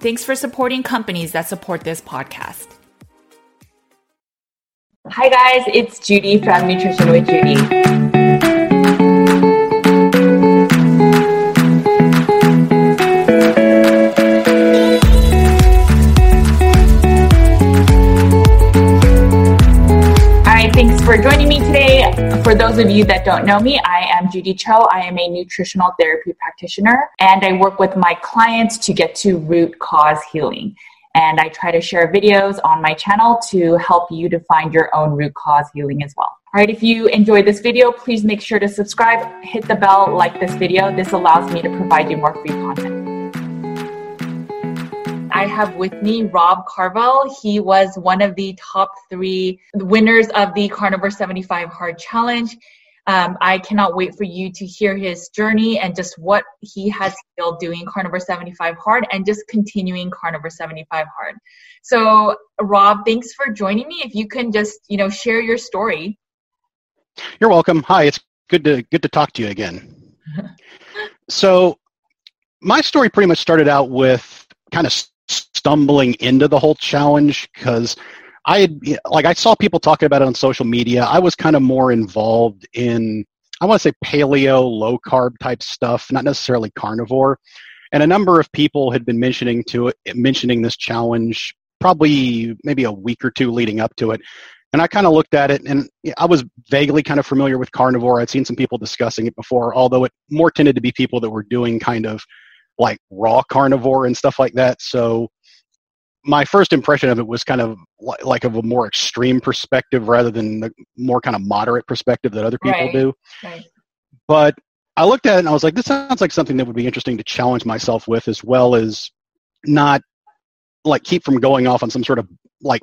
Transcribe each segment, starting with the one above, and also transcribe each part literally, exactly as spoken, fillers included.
Thanks for supporting companies that support this podcast. Hi guys, it's Judy from Nutrition with Judy. Thanks for joining me today. For those of you that don't know me, I am Judy Cho. I am a nutritional therapy practitioner, and I work with my clients to get to root cause healing. And I try to share videos on my channel to help you to find your own root cause healing as well. All right, if you enjoyed this video, please make sure to subscribe, hit the bell, like this video. This allows me to provide you more free content. I have with me Rob Carvel. He was one of the top three winners of the Carnivore seventy-five Hard Challenge. Um, I cannot wait for you to hear his journey and just what he has still doing Carnivore seventy-five Hard and just continuing Carnivore seventy-five Hard. So Rob, thanks for joining me. If you can just, you know, share your story. You're welcome. Hi, it's good to good to talk to you again. So my story pretty much started out with kind of st- stumbling into the whole challenge because I had, like, I saw people talking about it on social media. I was kind of more involved in, I want to say paleo, low carb type stuff, not necessarily carnivore. And a number of people had been mentioning to it, mentioning this challenge probably maybe a week or two leading up to it. And I kind of looked at it, and I was vaguely kind of familiar with carnivore. I'd seen some people discussing it before, although it more tended to be people that were doing kind of like raw carnivore and stuff like that. So my first impression of it was kind of like of a more extreme perspective rather than the more kind of moderate perspective that other people right. do. Right. But I looked at it and I was like, this sounds like something that would be interesting to challenge myself with, as well as not like keep from going off on some sort of like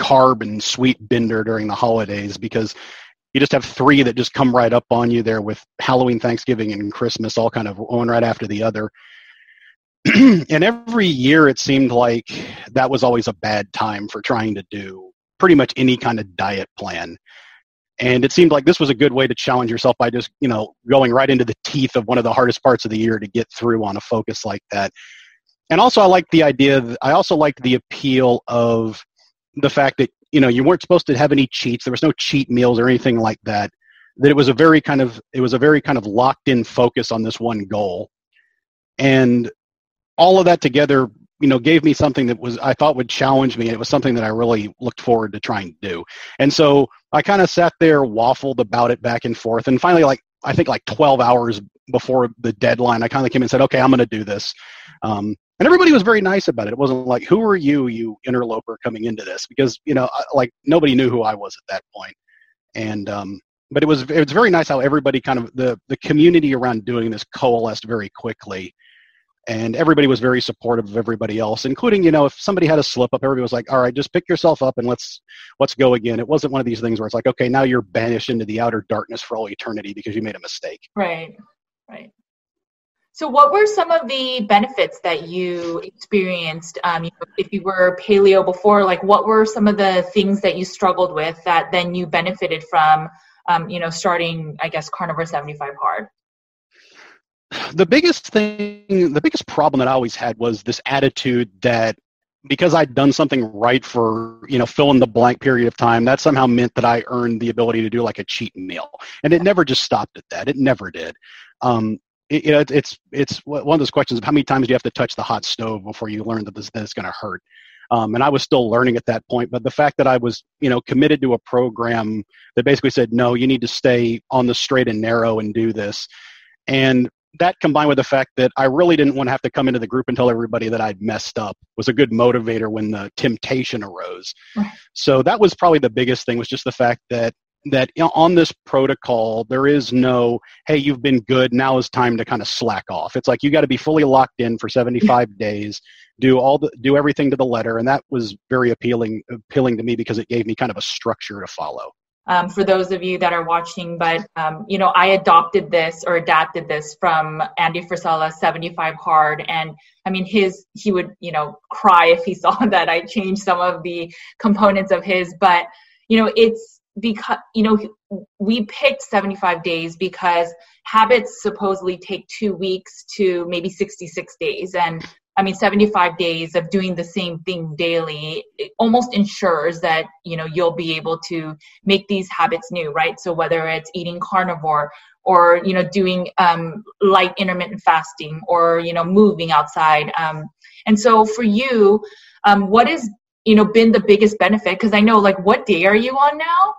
carb and sweet bender during the holidays, because you just have three that just come right up on you there with Halloween, Thanksgiving, and Christmas all kind of one right after the other. And every year it seemed like that was always a bad time for trying to do pretty much any kind of diet plan. And it seemed like this was a good way to challenge yourself by just, you know, going right into the teeth of one of the hardest parts of the year to get through on a focus like that. And also I liked the idea, that, I also liked the appeal of the fact that, you know, you weren't supposed to have any cheats. There was no cheat meals or anything like that, that it was a very kind of, it was a very kind of locked in focus on this one goal. And all of that together, you know, gave me something that was, I thought would challenge me. It was something that I really looked forward to trying to do. And so I kind of sat there, waffled about it back and forth. And finally, like, I think like twelve hours before the deadline, I kind of came and said, okay, I'm going to do this. Um, and everybody was very nice about it. It wasn't like, who are you, you interloper coming into this? Because, you know, like nobody knew who I was at that point. And, um, but it was, it was very nice how everybody kind of, the, the community around doing this coalesced very quickly. And everybody was very supportive of everybody else, including, you know, if somebody had a slip up, everybody was like, all right, just pick yourself up and let's let's go again. It wasn't one of these things where it's like, okay, now you're banished into the outer darkness for all eternity because you made a mistake. Right, right. So what were some of the benefits that you experienced? Um, you know, if you were paleo before, like what were some of the things that you struggled with that then you benefited from, um, you know, starting, I guess, Carnivore seventy-five Hard? the biggest thing, the biggest problem that I always had was this attitude that because I'd done something right for, you know, fill in the blank period of time, that somehow meant that I earned the ability to do like a cheat meal. And it never just stopped at that. It never did. Um, it, you know, it, it's it's one of those questions of how many times do you have to touch the hot stove before you learn that, this, that it's going to hurt? Um, and I was still learning at that point. But the fact that I was, you know, committed to a program that basically said, no, you need to stay on the straight and narrow and do this. And that combined with the fact that I really didn't want to have to come into the group and tell everybody that I'd messed up was a good motivator when the temptation arose. Right. So that was probably the biggest thing, was just the fact that, that you know, on this protocol, there is no, hey, you've been good, now is time to kind of slack off. It's like, you got to be fully locked in for seventy-five yeah. days, do all the, do everything to the letter. And that was very appealing, appealing to me because it gave me kind of a structure to follow. Um, for those of you that are watching, but, um, you know, I adopted this or adapted this from Andy Frisella's seventy-five hard. And I mean, his, he would, you know, cry if he saw that I changed some of the components of his, but, you know, it's because, you know, we picked seventy-five days because habits supposedly take two weeks to maybe sixty-six days. And I mean, seventy-five days of doing the same thing daily, it almost ensures that, you know, you'll be able to make these habits new, right? So whether it's eating carnivore or, you know, doing um, light intermittent fasting or, you know, moving outside. Um, and so for you, um, what has, you know, been the biggest benefit? Because I know, like, what day are you on now?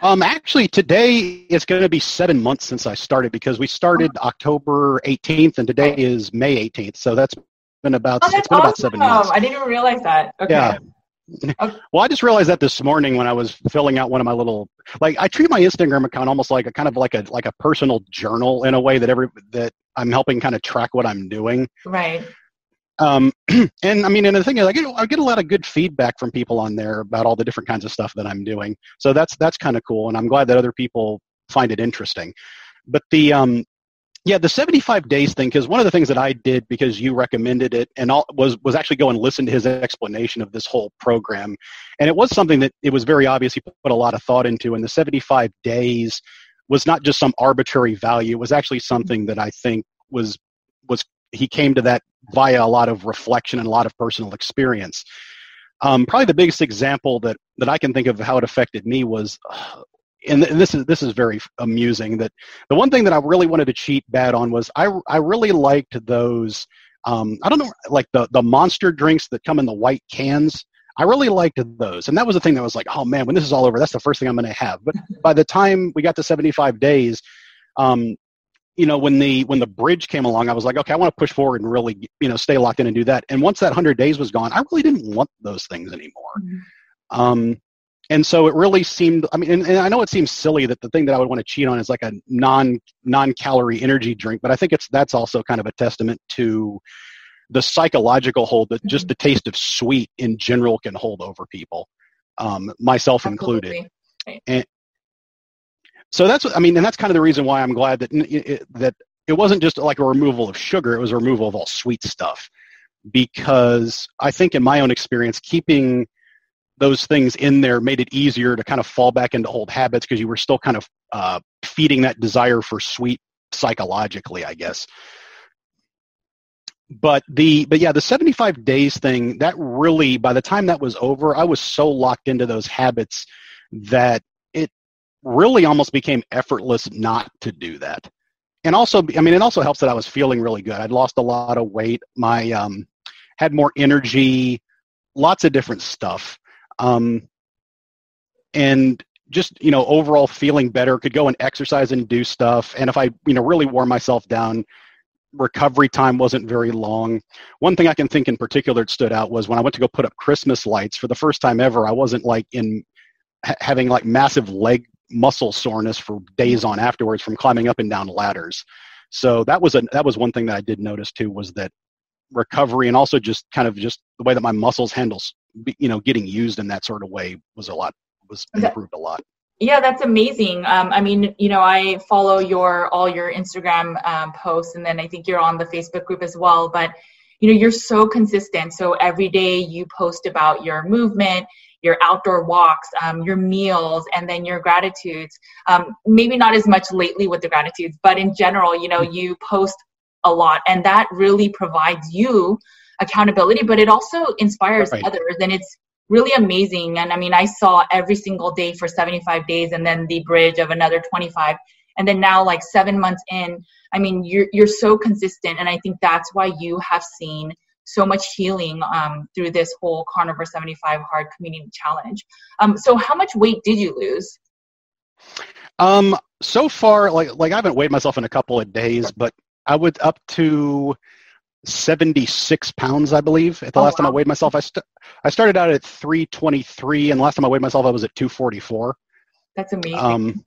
Um, actually, today it's going to be seven months since I started, because we started October eighteenth and today is May eighteenth. So that's been about, oh, that's it's been awesome. about seven months. I didn't even realize that. Okay. Yeah. Okay. Well, I just realized that this morning when I was filling out one of my little, like, I treat my Instagram account almost like a kind of like a, like a personal journal in a way that every, that I'm helping kind of track what I'm doing. Right. Um, and I mean, and the thing is, I get, I get a lot of good feedback from people on there about all the different kinds of stuff that I'm doing. So that's, that's kind of cool. And I'm glad that other people find it interesting. But the, um, yeah, the seventy-five days thing, because one of the things that I did, because you recommended it, and all, was, was actually go and listen to his explanation of this whole program. And it was something that it was very obvious he put a lot of thought into. And the seventy-five days was not just some arbitrary value. It was actually something that I think was, was, he came to that via a lot of reflection and a lot of personal experience. Um, probably the biggest example that, that I can think of how it affected me was, uh, and, th- and this is this is very amusing, that the one thing that I really wanted to cheat bad on was I, I really liked those, um, I don't know, like the, the monster drinks that come in the white cans. I really liked those. And that was the thing that was like, oh man, when this is all over, that's the first thing I'm going to have. But by the time we got to seventy-five days, um, you know, when the, when the bridge came along, I was like, okay, I want to push forward and really, you know, stay locked in and do that. And once that hundred days was gone, I really didn't want those things anymore. Mm-hmm. Um, and so it really seemed, I mean, and, and I know it seems silly that the thing that I would want to cheat on is like a non non calorie energy drink, but I think it's, that's also kind of a testament to the psychological hold that mm-hmm. just the taste of sweet in general can hold over people, um, myself Absolutely. included. Right. And, So that's, I mean, and that's kind of the reason why I'm glad that it, that it wasn't just like a removal of sugar, it was a removal of all sweet stuff. Because I think in my own experience, keeping those things in there made it easier to kind of fall back into old habits, because you were still kind of uh, feeding that desire for sweet psychologically, I guess. But the, but yeah, the seventy-five days thing, that really, by the time that was over, I was so locked into those habits that really almost became effortless not to do that. And also, I mean, it also helps that I was feeling really good. I'd lost a lot of weight. My, um, had more energy, lots of different stuff. Um, and just, you know, overall feeling better, could go and exercise and do stuff. And if I, you know, really wore myself down, recovery time wasn't very long. One thing I can think in particular that stood out was when I went to go put up Christmas lights for the first time ever, I wasn't like in ha- having like massive leg muscle soreness for days on afterwards from climbing up and down ladders. So that was a, that was one thing that I did notice too, was that recovery and also just kind of just the way that my muscles handles, you know, getting used in that sort of way was a lot, was improved a lot. Yeah, that's amazing. Um, I mean, you know, I follow your, all your Instagram um, posts, and then I think you're on the Facebook group as well, but you know, you're so consistent. So every day you post about your movement, your outdoor walks, um, your meals, and then your gratitudes. Um, maybe not as much lately with the gratitudes, but in general, you know, you post a lot, and that really provides you accountability, but it also inspires right. others, and it's really amazing. And I mean, I saw every single day for seventy-five days, and then the bridge of another twenty-five. And then now, like seven months in, I mean, you're you're so consistent. And I think that's why you have seen so much healing um, through this whole Carnivore seventy-five Hard Community Challenge. Um, so how much weight did you lose? Um, so far, like like I haven't weighed myself in a couple of days, but I would up to seventy-six pounds, I believe. At the oh, last wow. time I weighed myself, I st- I started out at three twenty-three, and last time I weighed myself, I was at two forty-four. That's amazing. Um,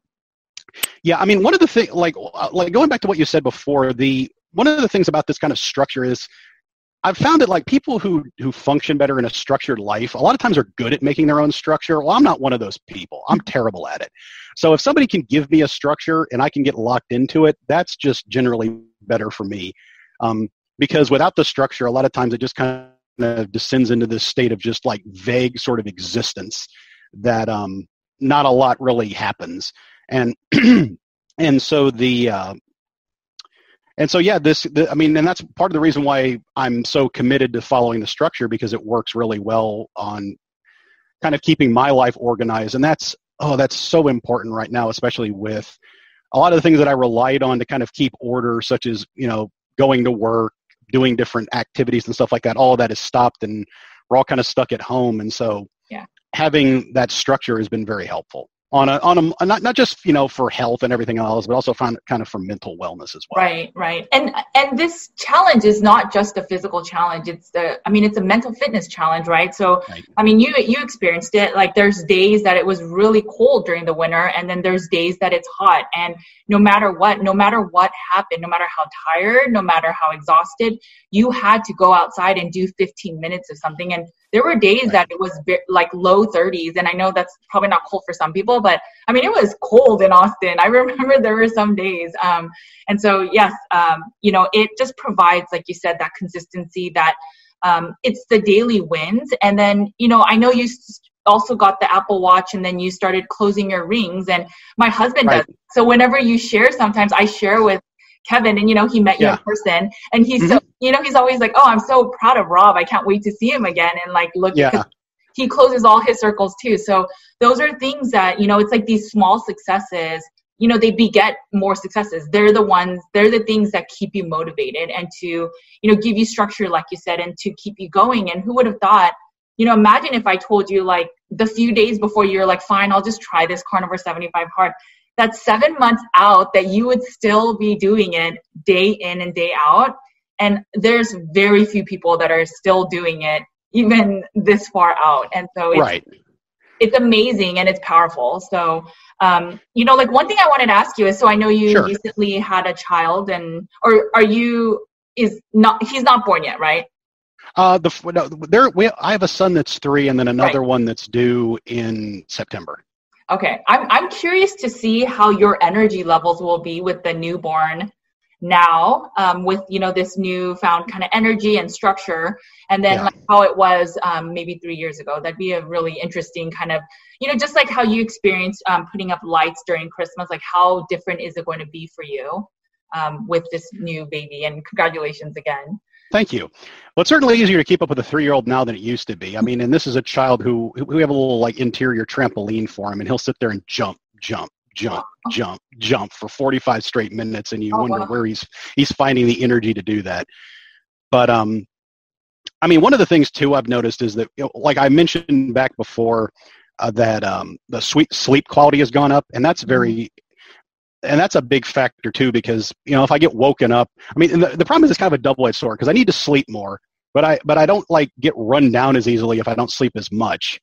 Yeah, I mean, one of the things, like, like going back to what you said before, the one of the things about this kind of structure is I've found that, like, people who, who function better in a structured life, a lot of times are good at making their own structure. Well, I'm not one of those people. I'm terrible at it. So if somebody can give me a structure and I can get locked into it, that's just generally better for me. Um, because without the structure, a lot of times it just kind of descends into this state of just, like, vague sort of existence that um, not a lot really happens. And, and so the, uh, and so, yeah, this, the, I mean, and that's part of the reason why I'm so committed to following the structure, because it works really well on kind of keeping my life organized. And that's, oh, that's so important right now, especially with a lot of the things that I relied on to kind of keep order, such as, you know, going to work, doing different activities and stuff like that. All of that is stopped and we're all kind of stuck at home. And so yeah. having that structure has been very helpful. On a, on a, not, not just, you know, for health and everything else, but also kind of for mental wellness as well. Right, right. And, and this challenge is not just a physical challenge. It's the, I mean, it's a mental fitness challenge, right? So, right. I mean, you, you experienced it. Like, there's days that it was really cold during the winter, and then there's days that it's hot. And no matter what, no matter what happened, no matter how tired, no matter how exhausted, you had to go outside and do fifteen minutes of something. And there were days right. that it was be- like low thirties. And I know that's probably not cold for some people, but I mean, it was cold in Austin. I remember there were some days. Um, and so, yes, um, you know, it just provides, like you said, that consistency, that um, it's the daily wins. And then, you know, I know you also got the Apple Watch, and then you started closing your rings, and my husband right. does. So whenever you share, sometimes I share with Kevin, and you know, he met yeah. you in person, and he's mm-hmm. so, you know, he's always like, oh, I'm so proud of Rob. I can't wait to see him again. And like, look, yeah. he closes all his circles too. So those are things that, you know, it's like these small successes, you know, they beget more successes. They're the ones, they're the things that keep you motivated and to, you know, give you structure, like you said, and to keep you going. And who would have thought, you know, imagine if I told you, like, the few days before you're like, fine, I'll just try this Carnivore seventy-five Hard. That's seven months out that you would still be doing it day in and day out. And there's very few people that are still doing it even this far out. And so it's, right. it's amazing and it's powerful. So, um, you know, like, one thing I wanted to ask you is, so I know you sure. recently had a child, and, or are you, is not, he's not born yet, right? Uh, the, no, there, we, I have a son that's three, and then another right. one that's due in September. Okay. I'm I'm curious to see how your energy levels will be with the newborn now, um, with, you know, this newfound kind of energy and structure, and then yeah. like how it was um, maybe three years ago. That'd be a really interesting kind of, you know, just like how you experienced um, putting up lights during Christmas, like how different is it going to be for you um, with this new baby? And congratulations again. Thank you. Well, it's certainly easier to keep up with a three-year-old now than it used to be. I mean, and this is a child who we have a little, like, interior trampoline for him, and he'll sit there and jump, jump, jump, wow. jump, jump for forty-five straight minutes, and you oh, wonder wow. where he's he's finding the energy to do that. But um, I mean, one of the things too I've noticed is that, you know, like I mentioned back before, uh, that um, the sweet sleep quality has gone up, and that's very. And that's a big factor too, because, you know, if I get woken up, I mean, the, the problem is it's kind of a double-edged sword, because I need to sleep more, but I, but I don't like get run down as easily if I don't sleep as much.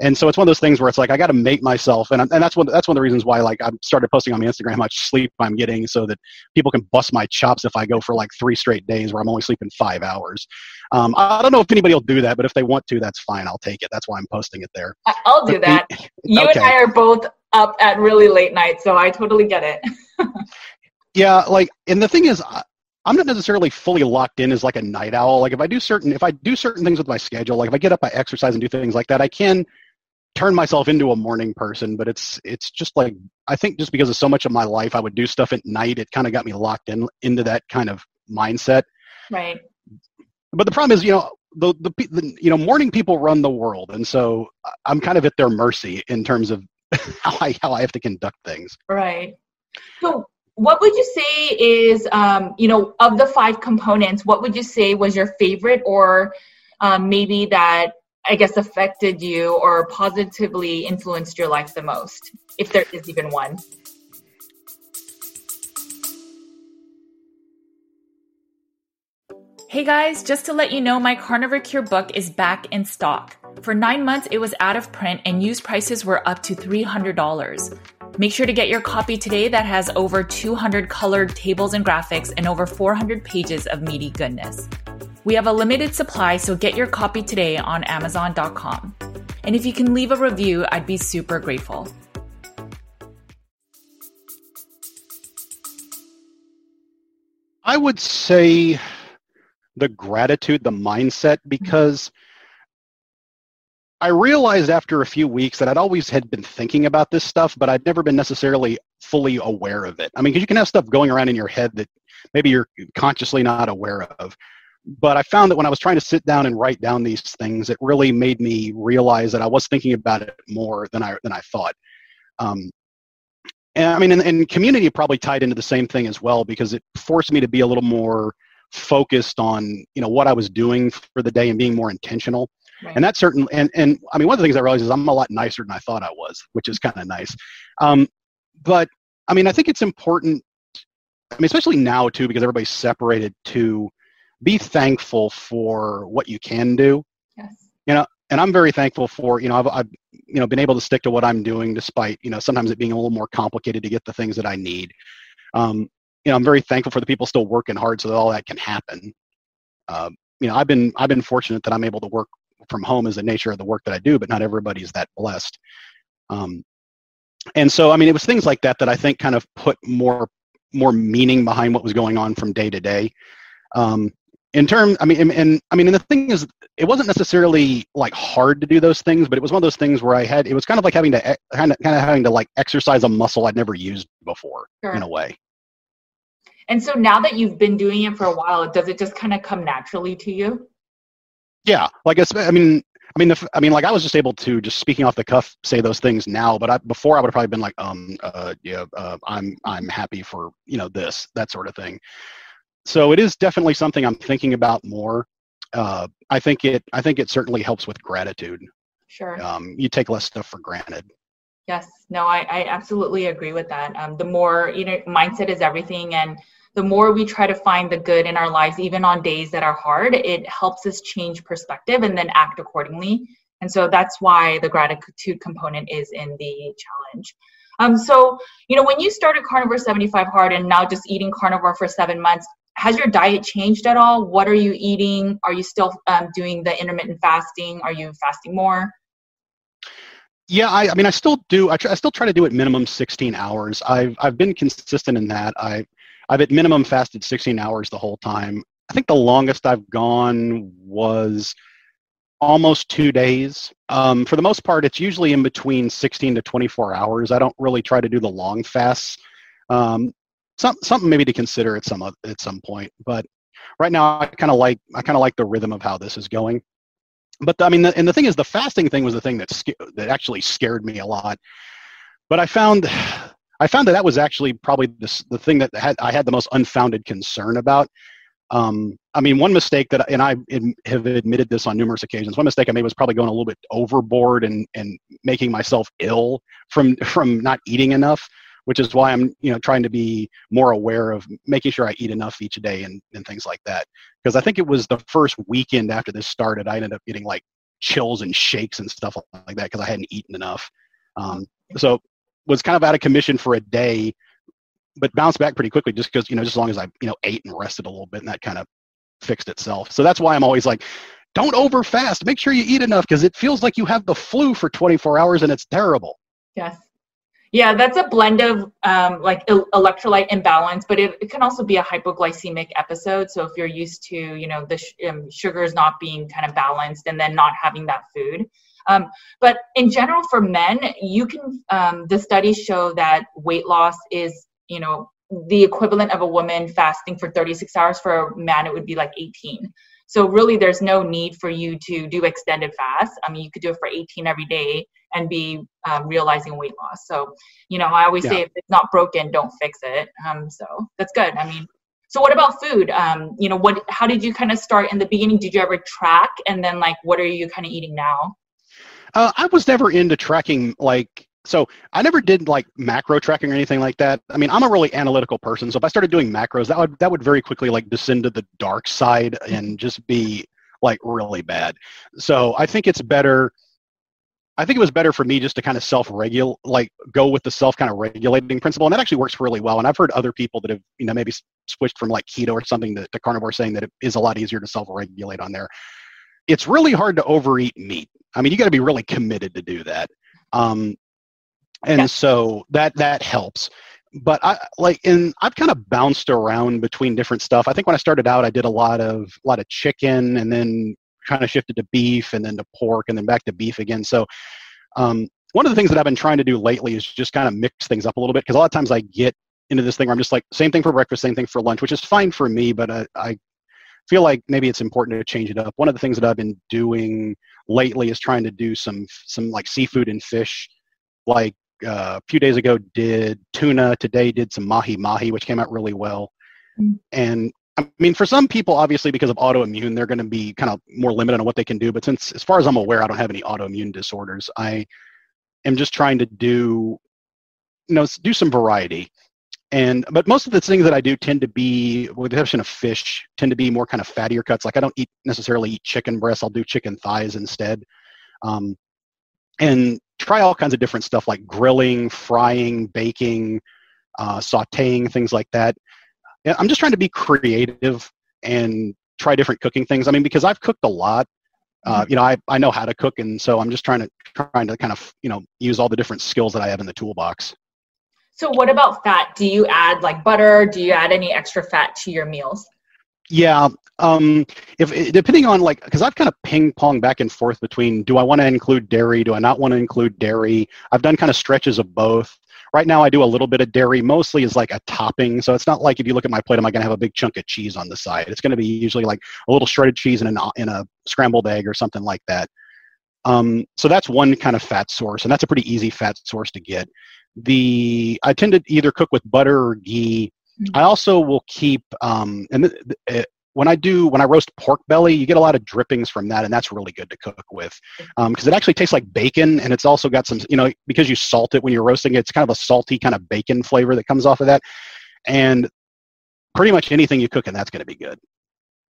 And so it's one of those things where it's like, I got to make myself, and I, and that's one, that's one of the reasons why, like, I started posting on my Instagram how much sleep I'm getting, so that people can bust my chops if I go for like three straight days where I'm only sleeping five hours. Um, I don't know if anybody will do that, but if they want to, that's fine. I'll take it. That's why I'm posting it there. I'll do but that. The, you okay. and I are both up at really late night, so I totally get it. yeah, like, and the thing is, I'm not necessarily fully locked in as like a night owl. Like, if I do certain, if I do certain things with my schedule, like if I get up, I exercise and do things like that, I can turn myself into a morning person, but it's it's just like, I think just because of so much of my life, I would do stuff at night. It kind of got me locked in into that kind of mindset. Right. But the problem is, you know, the, the, the you know, morning people run the world. And so I'm kind of at their mercy in terms of how I, how I have to conduct things. Right. So what would you say is, um, you know, of the five components, what would you say was your favorite, or um, maybe that, I guess, affected you or positively influenced your life the most, if there is even one? Hey guys, just to let you know, my Carnivore Cure book is back in stock. For nine months, it was out of print and used prices were up to three hundred dollars. Make sure to get your copy today that has over two hundred colored tables and graphics and over four hundred pages of meaty goodness. We have a limited supply, so get your copy today on amazon dot com. And if you can leave a review, I'd be super grateful. I would say the gratitude, the mindset, because I realized after a few weeks that I'd always had been thinking about this stuff, but I'd never been necessarily fully aware of it. I mean, because you can have stuff going around in your head that maybe you're consciously not aware of. But I found that when I was trying to sit down and write down these things, it really made me realize that I was thinking about it more than I than I thought. Um, and I mean, and, and community probably tied into the same thing as well, because it forced me to be a little more focused on, you know, what I was doing for the day and being more intentional. Right. And that's certain. And, and I mean, one of the things I realized is I'm a lot nicer than I thought I was, which is kind of nice. Um, but I mean, I think it's important. I mean, especially now too, because everybody's separated, to be thankful for what you can do. Yes. You know, and I'm very thankful for, you know, I've, I've, you know, been able to stick to what I'm doing despite, you know, sometimes it being a little more complicated to get the things that I need. Um, you know, I'm very thankful for the people still working hard so that all that can happen. Uh, you know, I've been, I've been fortunate that I'm able to work from home as the nature of the work that I do, but not everybody's that blessed. Um, and so, I mean, it was things like that that I think kind of put more, more meaning behind what was going on from day to day. Um, In terms, I mean, and, and I mean, and the thing is, it wasn't necessarily like hard to do those things, but it was one of those things where I had, it was kind of like having to, kind of, kind of having to like exercise a muscle I'd never used before. Sure. In a way. And so now that you've been doing it for a while, does it just kind of come naturally to you? Yeah. Like, it's, I mean, I mean, the, I mean, like I was just able to just speaking off the cuff, say those things now, but I, before I would have probably been like, um, uh, yeah, uh, I'm, I'm happy for, you know, this, that sort of thing. So it is definitely something I'm thinking about more. Uh, I think it. I think it certainly helps with gratitude. Sure. Um, you take less stuff for granted. Yes. No, I, I absolutely agree with that. Um, the more, you know, mindset is everything, and the more we try to find the good in our lives, even on days that are hard, it helps us change perspective and then act accordingly. And so that's why the gratitude component is in the challenge. Um. So, you know, when you started Carnivore seventy-five Hard and now just eating carnivore for seven months. Has your diet changed at all? What are you eating? Are you still um, doing the intermittent fasting? Are you fasting more? Yeah, I, I mean, I still do. I, try, I still try to do at minimum sixteen hours. I've I've been consistent in that. I I've at minimum fasted sixteen hours the whole time. I think the longest I've gone was almost two days. Um, for the most part, it's usually in between sixteen to twenty-four hours. I don't really try to do the long fasts. Um, Some, something maybe to consider at some at some point, but right now I kind of like I kind of like the rhythm of how this is going. But the, I mean, the, and the thing is, the fasting thing was the thing that sc- that actually scared me a lot. But I found I found that that was actually probably the the thing that had, I had the most unfounded concern about. Um, I mean, one mistake that and I in, have admitted this on numerous occasions. One mistake I made was probably going a little bit overboard and and making myself ill from from not eating enough. Which is why I'm, you know, trying to be more aware of making sure I eat enough each day and, and things like that. Because I think it was the first weekend after this started, I ended up getting like chills and shakes and stuff like that because I hadn't eaten enough. Um, so was kind of out of commission for a day, but bounced back pretty quickly just because, you know, just as long as I, you know, ate and rested a little bit, and that kind of fixed itself. So that's why I'm always like, don't over fast. Make sure you eat enough because it feels like you have the flu for twenty-four hours and it's terrible. Yes. Yeah, that's a blend of um, like electrolyte imbalance, but it, it can also be a hypoglycemic episode. So if you're used to, you know, the sh- um, sugars not being kind of balanced and then not having that food, Um, but in general, for men, you can, um, the studies show that weight loss is, you know, the equivalent of a woman fasting for thirty-six hours. For a man, it would be like eighteen. So really, there's no need for you to do extended fasts. I mean, you could do it for eighteen every day and be um, realizing weight loss. So, you know, I always yeah. say if it's not broken, don't fix it. Um, so that's good. I mean, so what about food? Um, you know, what? How did you kind of start in the beginning? Did you ever track? And then, like, what are you kind of eating now? Uh, I was never into tracking, like, so I never did like macro tracking or anything like that. I mean, I'm a really analytical person. So if I started doing macros, that would, that would very quickly like descend to the dark side and just be like really bad. So I think it's better. I think it was better for me just to kind of self-regulate, like go with the self kind of regulating principle. And that actually works really well. And I've heard other people that have, you know, maybe switched from like keto or something to, to carnivore saying that it is a lot easier to self-regulate on there. It's really hard to overeat meat. I mean, you got to be really committed to do that. Um, And yeah. so that, that helps, but I like, and I've kind of bounced around between different stuff. I think when I started out, I did a lot of, a lot of chicken and then kind of shifted to beef and then to pork and then back to beef again. So, um, one of the things that I've been trying to do lately is just kind of mix things up a little bit. Cause a lot of times I get into this thing where I'm just like, same thing for breakfast, same thing for lunch, which is fine for me, but I, I feel like maybe it's important to change it up. One of the things that I've been doing lately is trying to do some, some like seafood and fish, like, Uh, a few days ago did tuna, today did some mahi-mahi, which came out really well. Mm. And I mean, for some people, obviously, because of autoimmune, they're going to be kind of more limited on what they can do. But since, as far as I'm aware, I don't have any autoimmune disorders. I am just trying to do, you know, do some variety. And, but most of the things that I do tend to be, with the exception of fish, tend to be more kind of fattier cuts. Like I don't eat necessarily eat chicken breasts. I'll do chicken thighs instead. Um, and try all kinds of different stuff like grilling, frying, baking, uh, sauteing, things like that. And I'm just trying to be creative and try different cooking things. I mean, because I've cooked a lot, uh, you know, I, I know how to cook. And so I'm just trying to, trying to kind of, you know, use all the different skills that I have in the toolbox. So what about fat? Do you add like butter? Do you add any extra fat to your meals? Yeah. Um, if depending on like, cause I've kind of ping pong back and forth between, do I want to include dairy? Do I not want to include dairy? I've done kind of stretches of both. Right now I do a little bit of dairy, mostly as like a topping. So it's not like if you look at my plate, am I going to have a big chunk of cheese on the side? It's going to be usually like a little shredded cheese and in a scrambled egg or something like that. Um, so that's one kind of fat source, and that's a pretty easy fat source to get. The, I tend to either cook with butter or ghee. I also will keep, um, and th- th- when I do, when I roast pork belly, you get a lot of drippings from that, and that's really good to cook with, um, because it actually tastes like bacon, and it's also got some, you know, because you salt it when you're roasting it, it's kind of a salty kind of bacon flavor that comes off of that, and pretty much anything you cook in that's going to be good.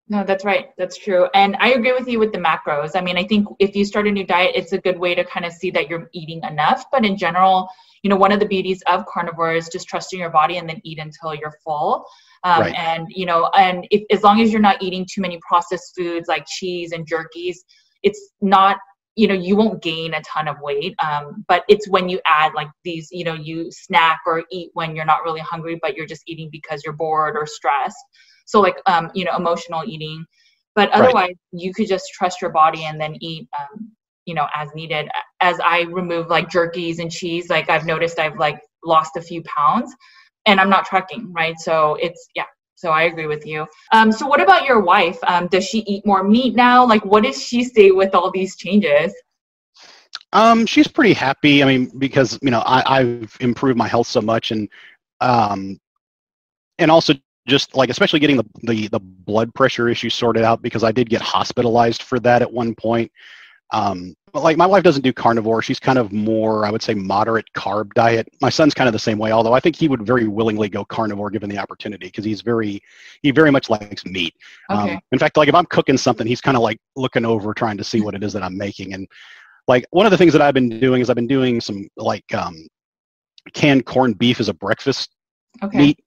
No, that's right. That's true. And I agree with you with the macros. I mean, I think if you start a new diet, it's a good way to kind of see that you're eating enough. But in general, you know, one of the beauties of carnivore is just trusting your body and then eat until you're full. Um, right. And, you know, and if, as long as you're not eating too many processed foods like cheese and jerkies, it's not, you know, you won't gain a ton of weight. Um, but it's when you add like these, you know, you snack or eat when you're not really hungry, but you're just eating because you're bored or stressed. So like, um, you know, emotional eating, but otherwise right. you could just trust your body and then eat, um, you know, as needed. As I remove like jerkies and cheese, like I've noticed I've like lost a few pounds and I'm not tracking. Right. So it's, yeah. So I agree with you. Um, so what about your wife? Um, does she eat more meat now? Like, what does she say with all these changes? Um, she's pretty happy. I mean, because, you know, I, I've improved my health so much, and, um, and also just like, especially getting the, the, the blood pressure issue sorted out, because I did get hospitalized for that at one point. Um, but like my wife doesn't do carnivore. She's kind of more, I would say, moderate carb diet. My son's kind of the same way, although I think he would very willingly go carnivore given the opportunity, because he's very, he very much likes meat. Okay. Um, in fact, like if I'm cooking something, he's kind of like looking over trying to see what it is that I'm making. And like, one of the things that I've been doing is I've been doing some like, um, canned corned beef as a breakfast okay. meat.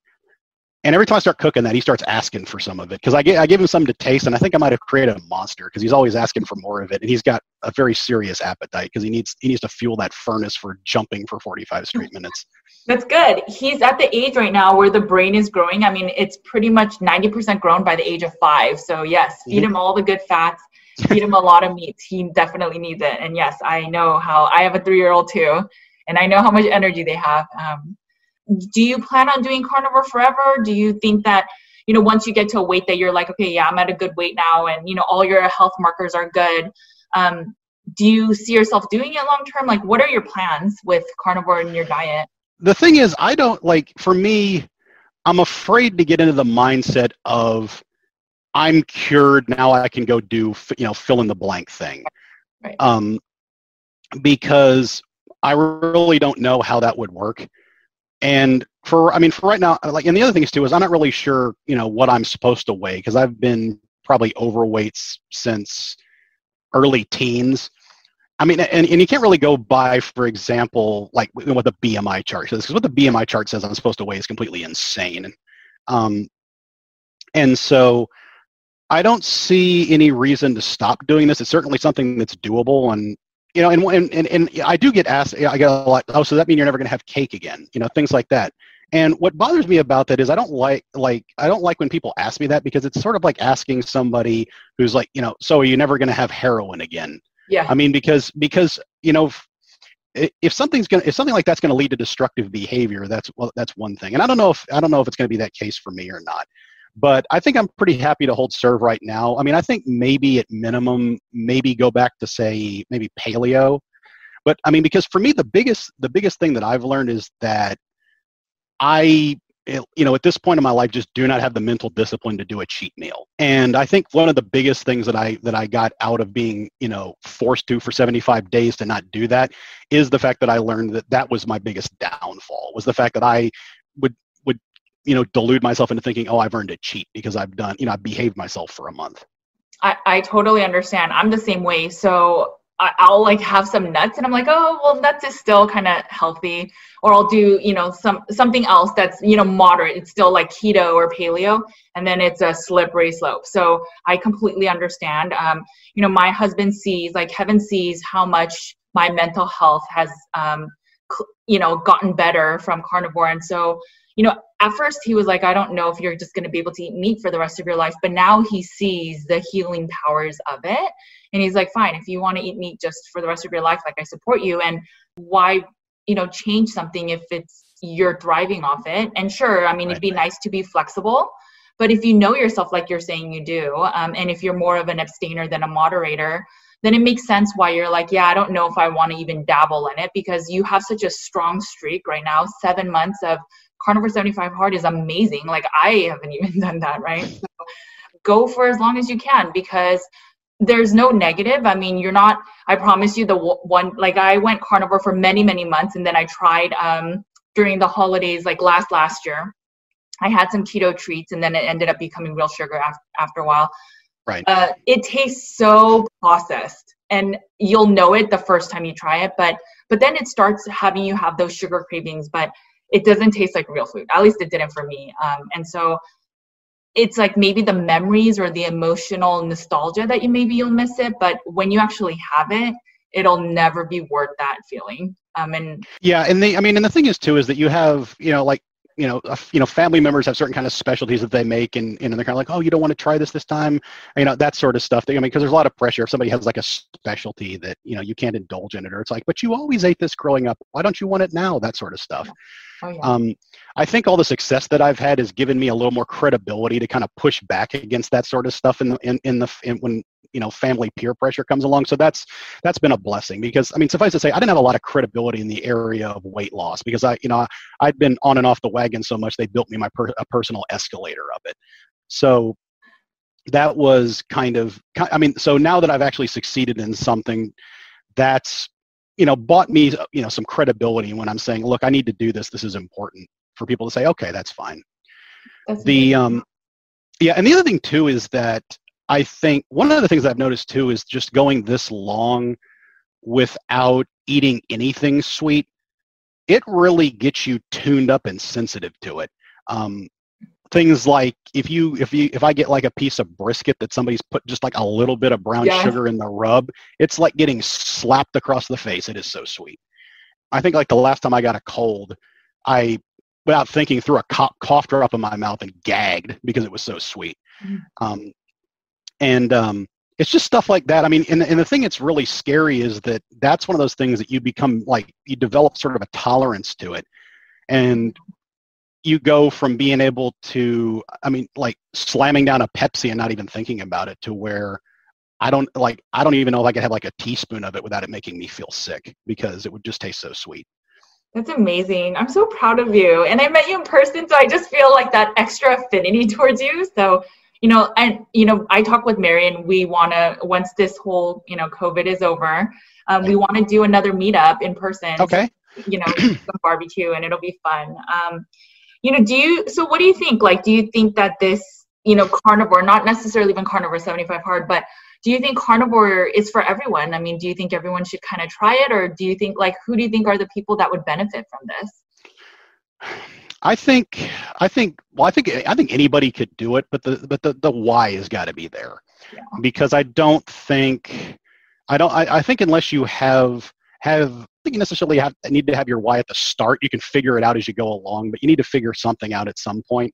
And every time I start cooking that, he starts asking for some of it, because I, I gave him some to taste, and I think I might have created a monster, because he's always asking for more of it, and he's got a very serious appetite, because he needs he needs to fuel that furnace for jumping for forty-five straight minutes. That's good. He's at the age right now where the brain is growing. I mean, it's pretty much ninety percent grown by the age of five. So yes, feed mm-hmm. him all the good fats. feed him a lot of meat. He definitely needs it. And yes, I know how, I have a three-year-old too, and I know how much energy they have. Um, do you plan on doing carnivore forever? Do you think that, you know, once you get to a weight that you're like, okay, yeah, I'm at a good weight now, and, you know, all your health markers are good. Um, do you see yourself doing it long term? Like, what are your plans with carnivore and your diet? The thing is, I don't like, for me, I'm afraid to get into the mindset of I'm cured. Now I can go do, you know, fill in the blank thing. Right. Um, because I really don't know how that would work. And for, I mean, for right now, like, and the other thing is too, is I'm not really sure, you know, what I'm supposed to weigh, because I've been probably overweight since early teens. I mean, and, and you can't really go by, for example, like what the B M I chart says, because what the B M I chart says I'm supposed to weigh is completely insane. Um, and so I don't see any reason to stop doing this. It's certainly something that's doable. And, you know, and and, and, and I do get asked, I get a lot, oh, so that means you're never going to have cake again, you know, things like that. And what bothers me about that is I don't like, like, I don't like when people ask me that, because it's sort of like asking somebody who's like, you know, so are you never going to have heroin again? Yeah. I mean, because, because, you know, if, if something's going to, if something like that's going to lead to destructive behavior, that's, well, that's one thing. And I don't know if, I don't know if it's going to be that case for me or not, but I think I'm pretty happy to hold serve right now. I mean, I think maybe at minimum, maybe go back to say maybe paleo, but I mean, because for me, the biggest, the biggest thing that I've learned is that I, you know, at this point in my life, just do not have the mental discipline to do a cheat meal. And I think one of the biggest things that I, that I got out of being, you know, forced to for seventy-five days to not do that is the fact that I learned that that was my biggest downfall, was the fact that I would, would, you know, delude myself into thinking, oh, I've earned a cheat because I've done, you know, I behaved myself for a month. I, I totally understand. I'm the same way. So I'll like have some nuts and I'm like, oh, well, nuts is still kind of healthy. Or I'll do, you know, some, something else that's, you know, moderate. It's still like keto or paleo. And then it's a slippery slope. So I completely understand. Um, you know, my husband sees, like Kevin sees how much my mental health has, um, cl- you know, gotten better from carnivore. And so, you know, at first he was like, I don't know if you're just going to be able to eat meat for the rest of your life. But now he sees the healing powers of it. And he's like, fine, if you want to eat meat just for the rest of your life, like I support you. And why, you know, change something if it's, you're thriving off it. And sure, I mean, right, it'd be right. nice to be flexible, but if you know yourself, like you're saying you do, um, and if you're more of an abstainer than a moderator, then it makes sense why you're like, yeah, I don't know if I want to even dabble in it, because you have such a strong streak right now. Seven months of Carnivore seventy-five Hard is amazing. Like I haven't even done that, right? So go for as long as you can, because there's no negative. I mean, you're not, I promise you the one, like I went carnivore for many, many months. And then I tried um, during the holidays, like last, last year, I had some keto treats and then it ended up becoming real sugar after, after a while. Right. Uh, it tastes so processed and you'll know it the first time you try it, but, but then it starts having you have those sugar cravings, but it doesn't taste like real food. At least it didn't for me. Um, and so it's like maybe the memories or the emotional nostalgia that you maybe you'll miss it, but when you actually have it, it'll never be worth that feeling. Um, and yeah, and the I mean, and the thing is too is that you have, you know, like you know, uh, you know, family members have certain kind of specialties that they make, and and they're kind of like, oh, you don't want to try this this time, you know, that sort of stuff. I mean, because there's a lot of pressure if somebody has like a specialty that you know you can't indulge in it, or it's like, but you always ate this growing up, why don't you want it now? That sort of stuff. Yeah. Oh, yeah. Um, I think all the success that I've had has given me a little more credibility to kind of push back against that sort of stuff in the, in, in the, in, when, you know, family peer pressure comes along. So that's, that's been a blessing because I mean, suffice to say, I didn't have a lot of credibility in the area of weight loss because I, you know, I, I'd been on and off the wagon so much, they built me my per, a personal escalator of it. So that was kind of, I mean, so now that I've actually succeeded in something that's, you know, bought me, you know, some credibility when I'm saying, look, I need to do this. This is important for people to say, okay, that's fine. That's the, um, yeah. And the other thing too, is that I think one of the things that I've noticed too, is just going this long without eating anything sweet. It really gets you tuned up and sensitive to it. Um, Things like if you if you if I get like a piece of brisket that somebody's put just like a little bit of brown yeah. sugar in the rub, it's like getting slapped across the face. It is so sweet. I think like the last time I got a cold, I without thinking threw a co- cough drop in my mouth and gagged because it was so sweet. Mm-hmm. Um, and um, it's just stuff like that. I mean, and, and the thing that's really scary is that that's one of those things that you become like, you develop sort of a tolerance to it. And you go from being able to, I mean, like slamming down a Pepsi and not even thinking about it to where I don't like, I don't even know if I could have like a teaspoon of it without it making me feel sick because it would just taste so sweet. That's amazing. I'm so proud of you. And I met you in person, so I just feel like that extra affinity towards you. So, you know, and, you know, I talk with Mary and we want to, once this whole, you know, COVID is over, um, we want to do another meetup in person. Okay. You know, some barbecue, and it'll be fun. Um, you know, do you, so what do you think? Like, do you think that this, you know, carnivore, not necessarily even carnivore seventy-five hard, but do you think carnivore is for everyone? I mean, do you think everyone should kind of try it, or do you think, like, who do you think are the people that would benefit from this? I think, I think, well, I think, I think anybody could do it, but the, but the, the why has got to be there, yeah. Because I don't think, I don't, I, I think unless you have, have, I think you necessarily have, need to have your why at the start. You can figure it out as you go along, but you need to figure something out at some point.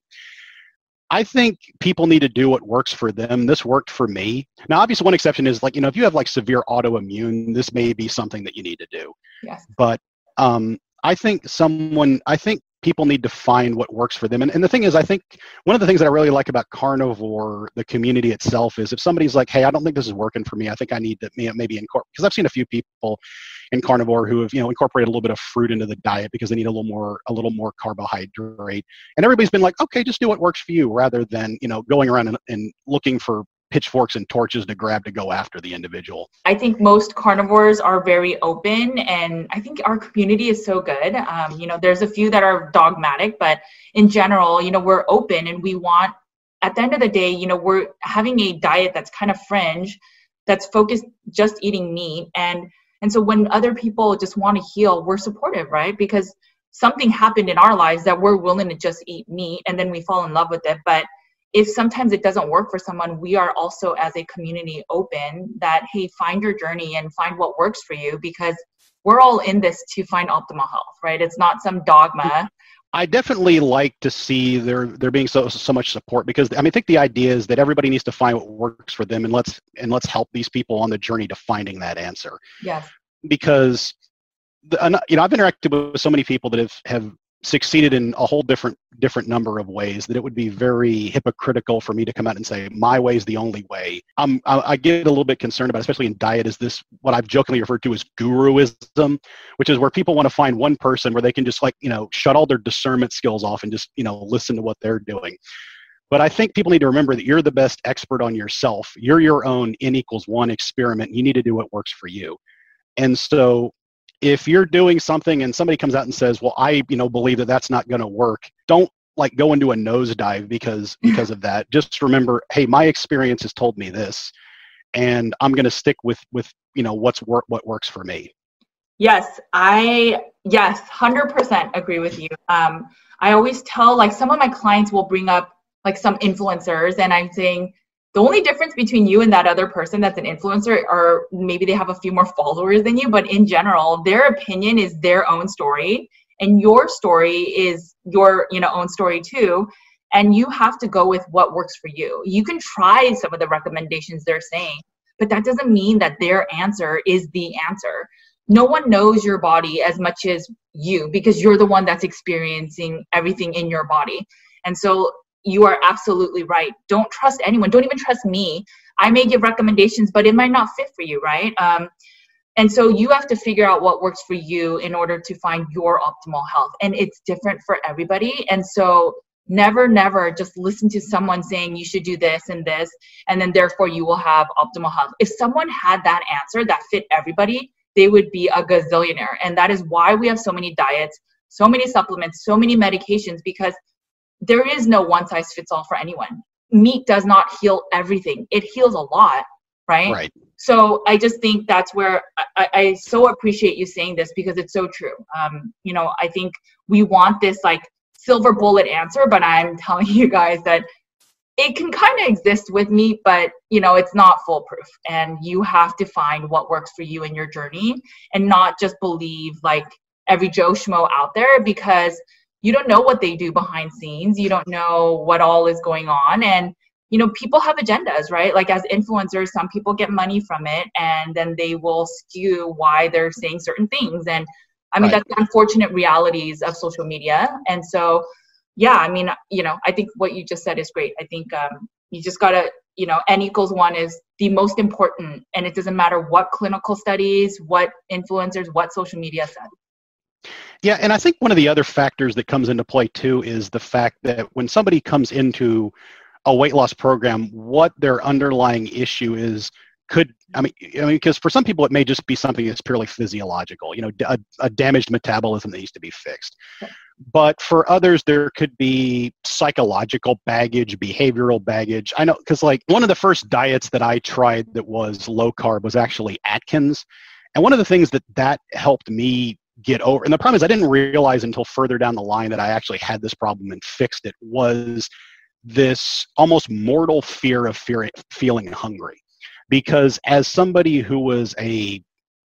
I think people need to do what works for them. This worked for me. Now, obviously, one exception is like, you know, if you have like severe autoimmune, this may be something that you need to do. Yes. But um, I think someone, I think people need to find what works for them. And, and the thing is, I think one of the things that I really like about carnivore, the community itself, is if somebody's like, hey, I don't think this is working for me. I think I need to maybe incorporate, because I've seen a few people in carnivore who have, you know, incorporated a little bit of fruit into the diet because they need a little more, a little more carbohydrate. And everybody's been like, okay, just do what works for you, rather than, you know, going around and, and looking for pitchforks and torches to grab to go after the individual. I think most carnivores are very open, and I think our community is so good. Um, you know, there's a few that are dogmatic, but in general, you know, we're open, and we want, at the end of the day, you know, we're having a diet that's kind of fringe, that's focused just eating meat. And, and so when other people just want to heal, we're supportive, right? Because something happened in our lives that we're willing to just eat meat, and then we fall in love with it. But if sometimes it doesn't work for someone, we are also as a community open that, hey, find your journey and find what works for you, because we're all in this to find optimal health, right? It's not some dogma. I definitely like to see there there being so so much support, because I mean, I think the idea is that everybody needs to find what works for them, and let's and let's help these people on the journey to finding that answer. Yes. Because the, you know, I've interacted with so many people that have have succeeded in a whole different different number of ways that it would be very hypocritical for me to come out and say my way is the only way. I'm, I, I get a little bit concerned about, especially in diet, is this what I've jokingly referred to as guruism, which is where people want to find one person where they can just, like, you know, shut all their discernment skills off and just, you know, listen to what they're doing. But I think people need to remember that you're the best expert on yourself. You're your own N equals one experiment. You need to do what works for you. And so if you're doing something and somebody comes out and says, well, I, you know, believe that that's not going to work, don't like go into a nosedive because, because of that. Just remember, hey, my experience has told me this, and I'm going to stick with, with, you know, what's work, what works for me. Yes. I, yes, one hundred percent agree with you. Um, I always tell, like, some of my clients will bring up like some influencers, and I'm saying, the only difference between you and that other person that's an influencer are maybe they have a few more followers than you, but in general, their opinion is their own story, and your story is your, you know, own story too. And you have to go with what works for you. You can try some of the recommendations they're saying, but that doesn't mean that their answer is the answer. No one knows your body as much as you, because you're the one that's experiencing everything in your body. And so you are absolutely right. Don't trust anyone. Don't even trust me. I may give recommendations, but it might not fit for you, right? Um, and so you have to figure out what works for you in order to find your optimal health. And it's different for everybody. And so never, never just listen to someone saying you should do this and this, and then therefore you will have optimal health. If someone had that answer that fit everybody, they would be a gazillionaire. And that is why we have so many diets, so many supplements, so many medications, because there is no one size fits all for anyone. Meat does not heal everything. It heals a lot, right? Right. So I just think that's where I, I so appreciate you saying this, because it's so true. Um, you know, I think we want this like silver bullet answer, but I'm telling you guys that it can kind of exist with meat, but, you know, it's not foolproof, and you have to find what works for you in your journey, and not just believe like every Joe Schmo out there, because you don't know what they do behind scenes. You don't know what all is going on. And you know, people have agendas, right? Like as influencers, some people get money from it, and then they will skew why they're saying certain things. And I mean, right. that's the unfortunate realities of social media. And so, yeah, I mean, you know, I think what you just said is great. I think um, you just got to, you know, N equals one is the most important, and it doesn't matter what clinical studies, what influencers, what social media said. Yeah, and I think one of the other factors that comes into play too is the fact that when somebody comes into a weight loss program, what their underlying issue is could, I mean, I mean, because for some people it may just be something that's purely physiological, you know, a, a damaged metabolism that needs to be fixed. Okay. But for others, there could be psychological baggage, behavioral baggage. I know, because like one of the first diets that I tried that was low carb was actually Atkins. And one of the things that that helped me get over, and the problem is I didn't realize until further down the line that I actually had this problem and fixed it, was this almost mortal fear of fear, feeling hungry. Because as somebody who was a,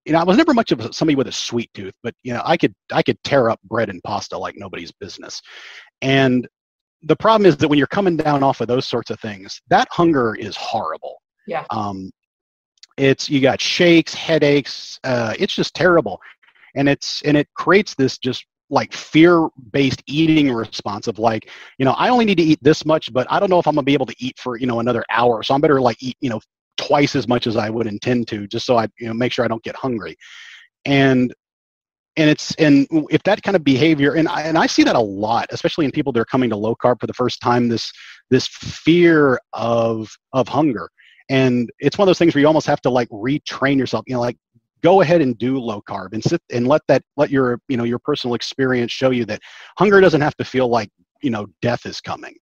you know, I was never much of somebody with a sweet tooth, but, you know, I could I could tear up bread and pasta like nobody's business. And the problem is that when you're coming down off of those sorts of things, that hunger is horrible. Yeah. Um, it's, you got shakes, headaches. Uh, it's just terrible. And it's, and it creates this just like fear-based eating response of like, you know, I only need to eat this much, but I don't know if I'm gonna be able to eat for, you know, another hour. So I'm better like eat, you know, twice as much as I would intend to, just so I, you know, make sure I don't get hungry. And, and it's, and if that kind of behavior, and I, and I see that a lot, especially in people that are coming to low carb for the first time, this, this fear of, of hunger. And it's one of those things where you almost have to like retrain yourself, you know, like go ahead and do low carb and sit and let that, let your, you know, your personal experience show you that hunger doesn't have to feel like, you know, death is coming.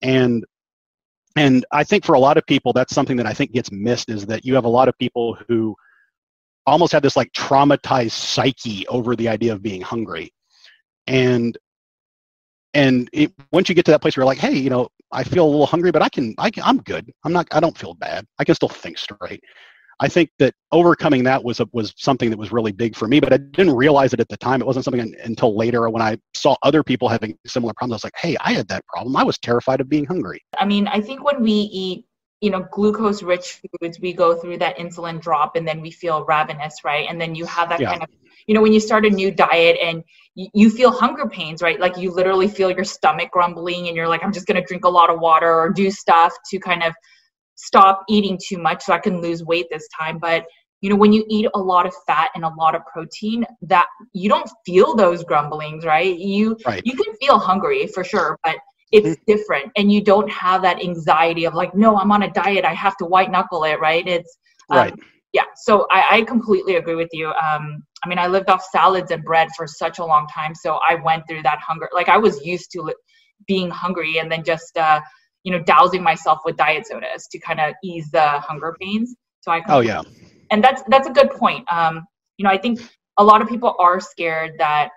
And And I think for a lot of people, that's something that I think gets missed, is that you have a lot of people who almost have this like traumatized psyche over the idea of being hungry. And and it, once you get to that place where you're like, hey, you know, I feel a little hungry, but I can, I can, I'm good. I'm not, I don't feel bad. I can still think straight. I think that overcoming that was a, was something that was really big for me, but I didn't realize it at the time. It wasn't something until later when I saw other people having similar problems. I was like, hey, I had that problem. I was terrified of being hungry. I mean, I think when we eat, you know, glucose-rich foods, we go through that insulin drop and then we feel ravenous, right? And then you have that yeah. kind of, you know, when you start a new diet and you, you feel hunger pains, right? Like you literally feel your stomach rumbling and you're like, I'm just going to drink a lot of water or do stuff to kind of stop eating too much so I can lose weight this time. But, you know, when you eat a lot of fat and a lot of protein, that you don't feel those grumblings, right? You, right. you can feel hungry for sure, but it's mm-hmm. different. And you don't have that anxiety of like, no, I'm on a diet. I have to white knuckle it. Right. It's um, right. Yeah. So I, I completely agree with you. Um, I mean, I lived off salads and bread for such a long time. So I went through that hunger. Like I was used to li- being hungry and then just, uh, you know, dousing myself with diet sodas to kind of ease the hunger pains. So I, oh yeah. And that's, that's a good point. Um, you know, I think a lot of people are scared that,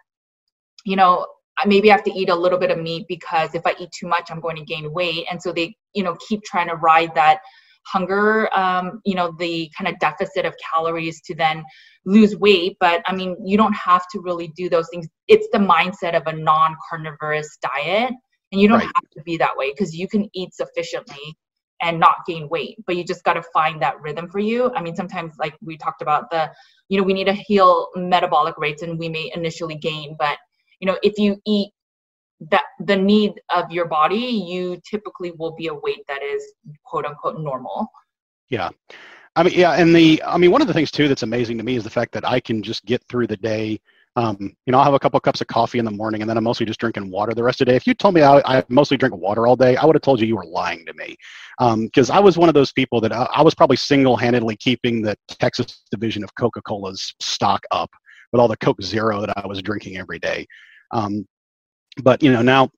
you know, maybe I have to eat a little bit of meat because if I eat too much, I'm going to gain weight. And so they, you know, keep trying to ride that hunger, um, you know, the kind of deficit of calories to then lose weight. But I mean, you don't have to really do those things. It's the mindset of a non-carnivorous diet. And you don't right. have to be that way because you can eat sufficiently and not gain weight, but you just got to find that rhythm for you. I mean, sometimes like we talked about the, you know, we need to heal metabolic rates and we may initially gain, but you know, if you eat that the need of your body, you typically will be a weight that is quote unquote normal. Yeah. I mean, yeah. And the, I mean, one of the things too, that's amazing to me is the fact that I can just get through the day. Um, you know, I'll have a couple of cups of coffee in the morning and then I'm mostly just drinking water the rest of the day. If you told me I, I mostly drink water all day, I would have told you you were lying to me. Um, cause I was one of those people that I, I was probably single-handedly keeping the Texas division of Coca-Cola's stock up with all the Coke Zero that I was drinking every day. Um, but you know, now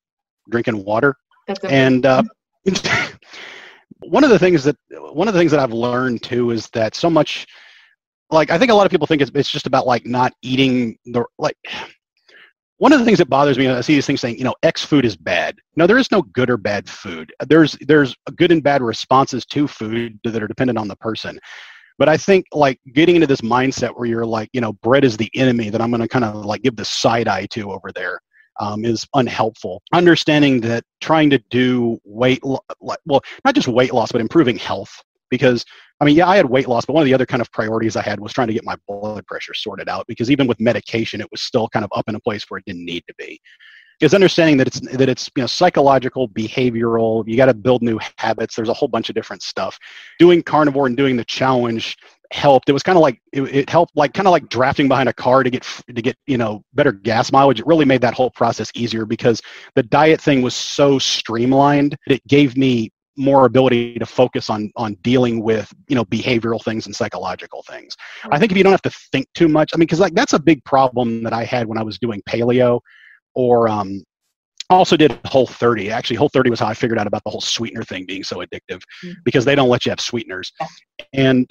drinking water and, uh, one of the things that, one of the things that I've learned too, is that so much, like, I think a lot of people think it's, it's just about like not eating the, like, one of the things that bothers me, I see these things saying, you know, X food is bad. No, there is no good or bad food. There's, there's good and bad responses to food that are dependent on the person. But I think like getting into this mindset where you're like, you know, bread is the enemy that I'm going to kind of like give the side eye to over there. um, is unhelpful. Understanding that trying to do weight, lo- well, not just weight loss, but improving health. Because, I mean, yeah, I had weight loss, but one of the other kind of priorities I had was trying to get my blood pressure sorted out, because even with medication, it was still kind of up in a place where it didn't need to be. It's understanding that it's, that it's, you know, psychological, behavioral, you got to build new habits. There's a whole bunch of different stuff. Doing carnivore and doing the challenge helped. It was kind of like, it, it helped like, kind of like drafting behind a car to get, to get, you know, better gas mileage. It really made that whole process easier because the diet thing was so streamlined. It gave me more ability to focus on on dealing with, you know, behavioral things and psychological things. I think if you don't have to think too much, I mean, because like that's a big problem that I had when I was doing paleo, or um, I also did Whole thirty. Actually, Whole thirty was how I figured out about the whole sweetener thing being so addictive, mm-hmm. because they don't let you have sweeteners. And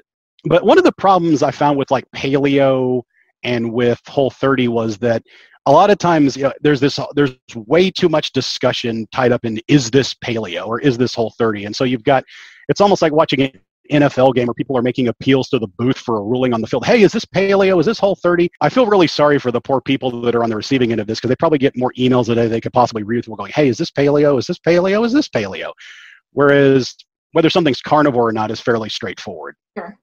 but one of the problems I found with like paleo and with Whole thirty was that a lot of times, you know, there's this, there's way too much discussion tied up in, is this paleo or is this Whole thirty? And so you've got, it's almost like watching an N F L game where people are making appeals to the booth for a ruling on the field. Hey, is this paleo? Is this Whole thirty? I feel really sorry for the poor people that are on the receiving end of this, because they probably get more emails a day they could possibly read through going, hey, is this paleo? Is this paleo? Is this paleo? Whereas whether something's carnivore or not is fairly straightforward. Sure.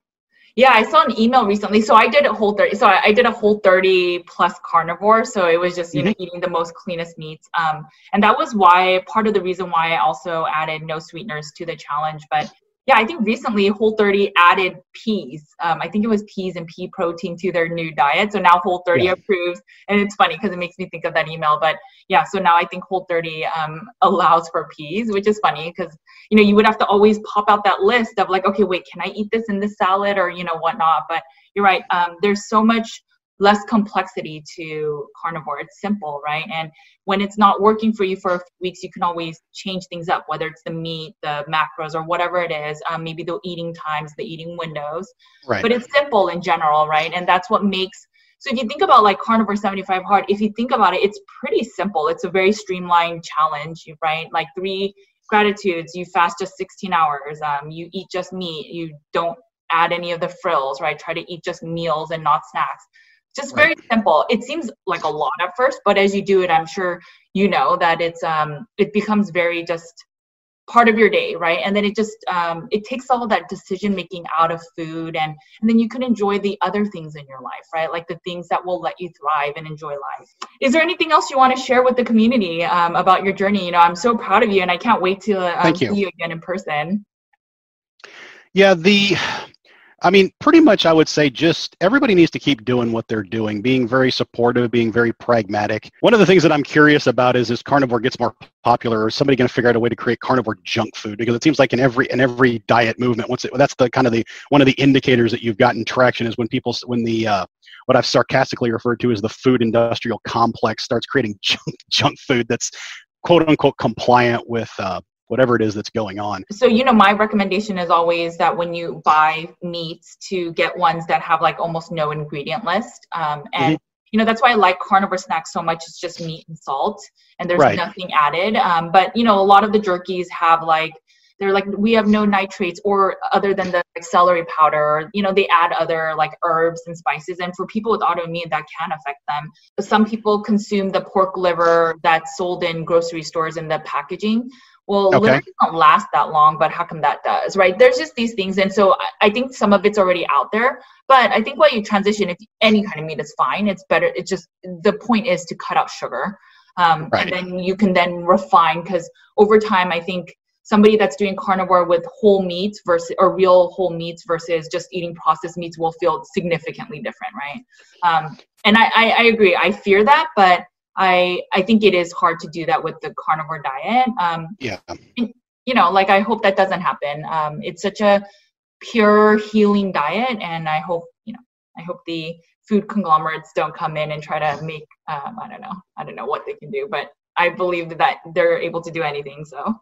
Yeah, I saw an email recently. So I did a Whole thirty. So I did a Whole thirty plus carnivore. So it was just, you mm-hmm. know, eating the most cleanest meats. Um, and that was why, part of the reason why I also added no sweeteners to the challenge. But yeah, I think recently Whole thirty added peas. Um, I think it was peas and pea protein to their new diet. So now Whole thirty yeah. approves. And it's funny because it makes me think of that email. But yeah, so now I think Whole thirty um, allows for peas, which is funny because, you know, you would have to always pop out that list of like, okay, wait, can I eat this in this salad or, you know, whatnot. But you're right. Um, there's so much less complexity to carnivore. It's simple, right? And when it's not working for you for a few weeks, you can always change things up, whether it's the meat, the macros, or whatever it is, um, maybe the eating times, the eating windows. Right. But it's simple in general, right? And that's what makes, so if you think about like Carnivore seventy-five Hard, if you think about it, it's pretty simple. It's a very streamlined challenge, right? Like three gratitudes, you fast just sixteen hours, um, you eat just meat, you don't add any of the frills, right? Try to eat just meals and not snacks. Just very right. simple. It seems like a lot at first, but as you do it, I'm sure you know that it's um it becomes very just part of your day, right? And then it just um it takes all that decision making out of food, and and then you can enjoy the other things in your life, right? Like the things that will let you thrive and enjoy life. Is there anything else you want to share with the community um about your journey? You know, I'm so proud of you, and I can't wait to uh, um, you. see you again in person. Yeah, the. I mean, pretty much I would say just everybody needs to keep doing what they're doing, being very supportive, being very pragmatic. One of the things that I'm curious about is, as carnivore gets more popular, is somebody going to figure out a way to create carnivore junk food? Because it seems like in every in every diet movement, once it, that's the kind of the one of the indicators that you've gotten traction is when people, when the uh, what I've sarcastically referred to as the food industrial complex starts creating junk, junk food that's quote unquote compliant with uh whatever it is that's going on. So, you know, my recommendation is always that when you buy meats to get ones that have like almost no ingredient list. Um, and, mm-hmm. you know, that's why I like carnivore snacks so much. It's just meat and salt and there's right. nothing added. Um, but, you know, a lot of the jerkies have like, they're like, we have no nitrates or other than the like, celery powder, you know, they add other like herbs and spices. And for people with autoimmune, that can affect them. Some people consume the pork liver that's sold in grocery stores in the packaging. Well, okay. Liver doesn't last that long, but how come that does, right? There's just these things. And so I think some of it's already out there, but I think while you transition, if any kind of meat is fine, it's better. It's just, the point is to cut out sugar. Um, right. And then you can then refine, because over time, I think somebody that's doing carnivore with whole meats versus, or real whole meats versus just eating processed meats will feel significantly different, right? Um, and I, I, I agree. I fear that, but I, I think it is hard to do that with the carnivore diet. Um, yeah. And, you know, like I hope that doesn't happen. Um, it's such a pure healing diet, and I hope, you know, I hope the food conglomerates don't come in and try to make, um, I don't know, I don't know what they can do, but I believe that they're able to do anything. So.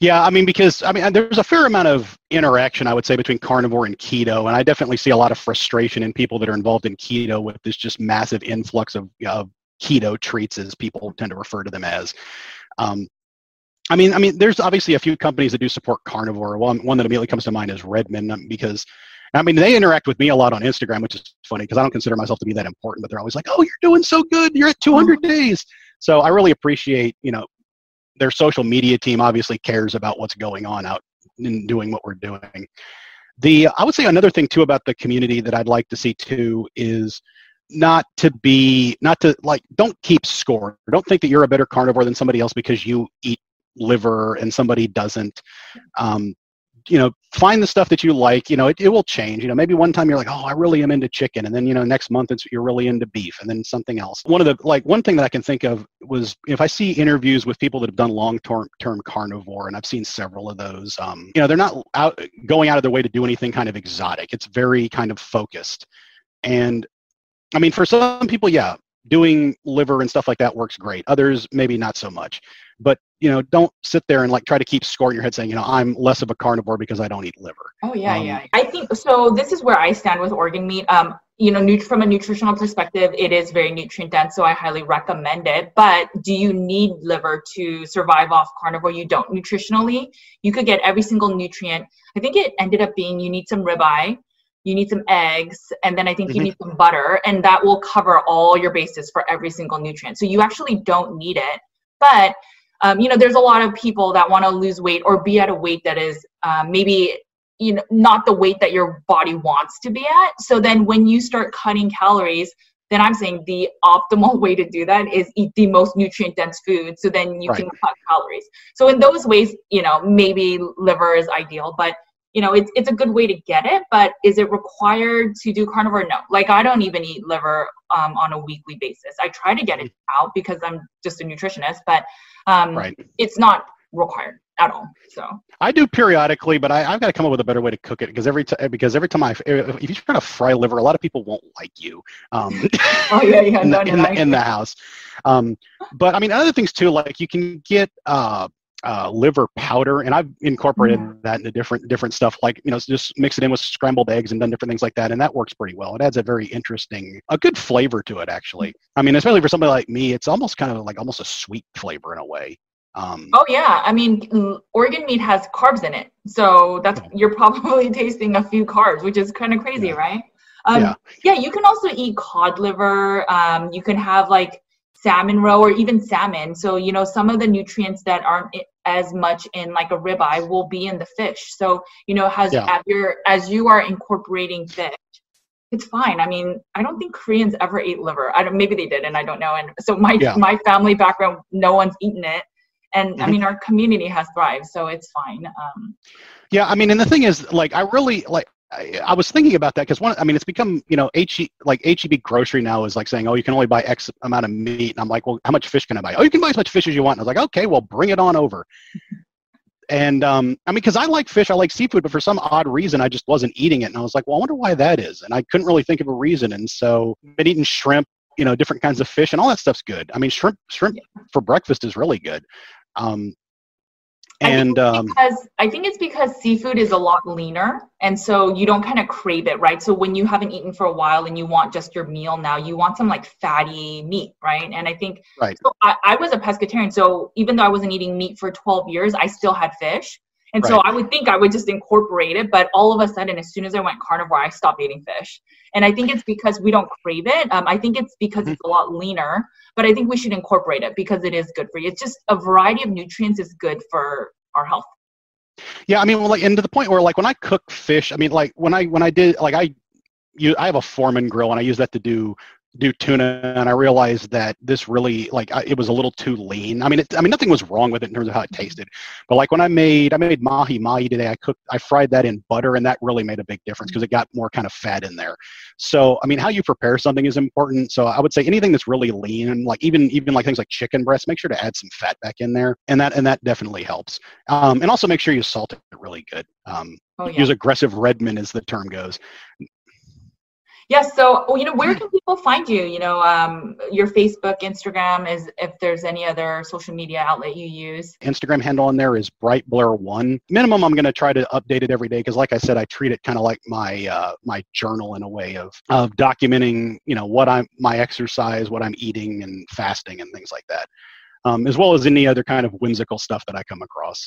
Yeah, I mean, because I mean, there's a fair amount of interaction, I would say, between carnivore and keto, and I definitely see a lot of frustration in people that are involved in keto with this just massive influx of, of keto treats, as people tend to refer to them as. Um, I mean, I mean, there's obviously a few companies that do support carnivore. One, one that immediately comes to mind is Redmond, because, I mean, they interact with me a lot on Instagram, which is funny because I don't consider myself to be that important, but they're always like, oh, you're doing so good. You're at two hundred days. So I really appreciate, you know, their social media team obviously cares about what's going on out in doing what we're doing. The, I would say another thing too about the community that I'd like to see too is not to be, not to like, don't keep score. Don't think that you're a better carnivore than somebody else because you eat liver and somebody doesn't. Um, you know, find the stuff that you like, you know, it, it will change. You know, maybe one time you're like, oh, I really am into chicken. And then, you know, next month it's, you're really into beef and then something else. One of the, like one thing that I can think of was if I see interviews with people that have done long-term term carnivore, and I've seen several of those, um, you know, they're not out going out of their way to do anything kind of exotic. It's very kind of focused. And I mean, for some people, yeah, doing liver and stuff like that works great. Others, maybe not so much. But, you know, don't sit there and like try to keep score in your head saying, you know, I'm less of a carnivore because I don't eat liver. Oh, yeah, um, yeah. I think, so this is where I stand with organ meat. Um, you know, nut- from a nutritional perspective, it is very nutrient dense, so I highly recommend it. But do you need liver to survive off carnivore? You don't nutritionally. You could get every single nutrient. I think it ended up being you need some ribeye. You need some eggs, and then I think mm-hmm. you need some butter, and that will cover all your bases for every single nutrient. So you actually don't need it. But, um, you know, there's a lot of people that want to lose weight or be at a weight that is uh, maybe, you know, not the weight that your body wants to be at. So then when you start cutting calories, then I'm saying the optimal way to do that is eat the most nutrient-dense food, so then you right. can cut calories. So in those ways, you know, maybe liver is ideal, but you know, it's it's a good way to get it, but is it required to do carnivore? No. Like, I don't even eat liver um, on a weekly basis. I try to get it out because I'm just a nutritionist, but um, right. it's not required at all. So I do periodically, but I, I've got to come up with a better way to cook it because every time because every time I if you try to fry liver, a lot of people won't like you. Um, oh yeah, yeah, in, no, the, no, in, no. The, in the house. Um, but I mean, other things too, like you can get. Uh, Uh, liver powder, and I've incorporated mm-hmm. that into different different stuff, like, you know, just mix it in with scrambled eggs and done different things like that, and that works pretty well. It adds a very interesting, a good flavor to it, actually. I mean, especially for somebody like me, it's almost kind of like almost a sweet flavor in a way. Um, oh yeah, I mean, organ meat has carbs in it, so that's you're probably tasting a few carbs, which is kind of crazy, yeah. right? Um, yeah. yeah, you can also eat cod liver. Um, you can have like salmon roe or even salmon. So, you know, some of the nutrients that aren't as much in like a ribeye will be in the fish. So, you know, as, yeah. as, you're, as you are incorporating fish, it's fine. I mean, I don't think Koreans ever ate liver. I don't, maybe they did and I don't know. And so my, yeah. my family background, no one's eaten it. And mm-hmm. I mean, our community has thrived, so it's fine. Um, yeah. I mean, and the thing is like, I really like, I, I was thinking about that because one, I mean, it's become, you know, H E, like H E B grocery now is like saying, oh, you can only buy X amount of meat. And I'm like, well, how much fish can I buy? Oh, you can buy as much fish as you want. And I was like, okay, well, bring it on over. And um, I mean, because I like fish, I like seafood, but for some odd reason, I just wasn't eating it. And I was like, well, I wonder why that is. And I couldn't really think of a reason. And so I've been eating shrimp, you know, different kinds of fish and all that stuff's good. I mean, shrimp, shrimp for breakfast is really good. Um, And I think, because, um, I think it's because seafood is a lot leaner, and so you don't kind of crave it, right? So when you haven't eaten for a while and you want just your meal now, you want some like fatty meat, right? And I think right. so I, I was a pescatarian, so even though I wasn't eating meat for twelve years, I still had fish. And right. so I would think I would just incorporate it, but all of a sudden, as soon as I went carnivore, I stopped eating fish. And I think it's because we don't crave it. Um, I think it's because mm-hmm. it's a lot leaner, but I think we should incorporate it because it is good for you. It's just a variety of nutrients is good for our health. Yeah. I mean, well, like, and to the point where like when I cook fish, I mean, like when I, when I did, like I, you, I have a Foreman grill and I use that to do do tuna, and I realized that this really like I, it was a little too lean. I mean, it, I mean, nothing was wrong with it in terms of how it tasted, but like when I made I made mahi mahi today, I cooked I fried that in butter, and that really made a big difference because it got more kind of fat in there. So I mean, how you prepare something is important. So I would say anything that's really lean, like even even like things like chicken breasts, make sure to add some fat back in there, and that and that definitely helps. Um, and also make sure you salt it really good. Um, oh, yeah. Use aggressive Redmond, as the term goes. Yes. Yeah, so, you know, where can people find you? You know, um, your Facebook, Instagram, is if there's any other social media outlet you use. Instagram handle on there is brightblur one. Minimum, I'm going to try to update it every day because, like I said, I treat it kind of like my uh, my journal in a way of of documenting, you know, what I'm my exercise, what I'm eating, and fasting and things like that, um, as well as any other kind of whimsical stuff that I come across.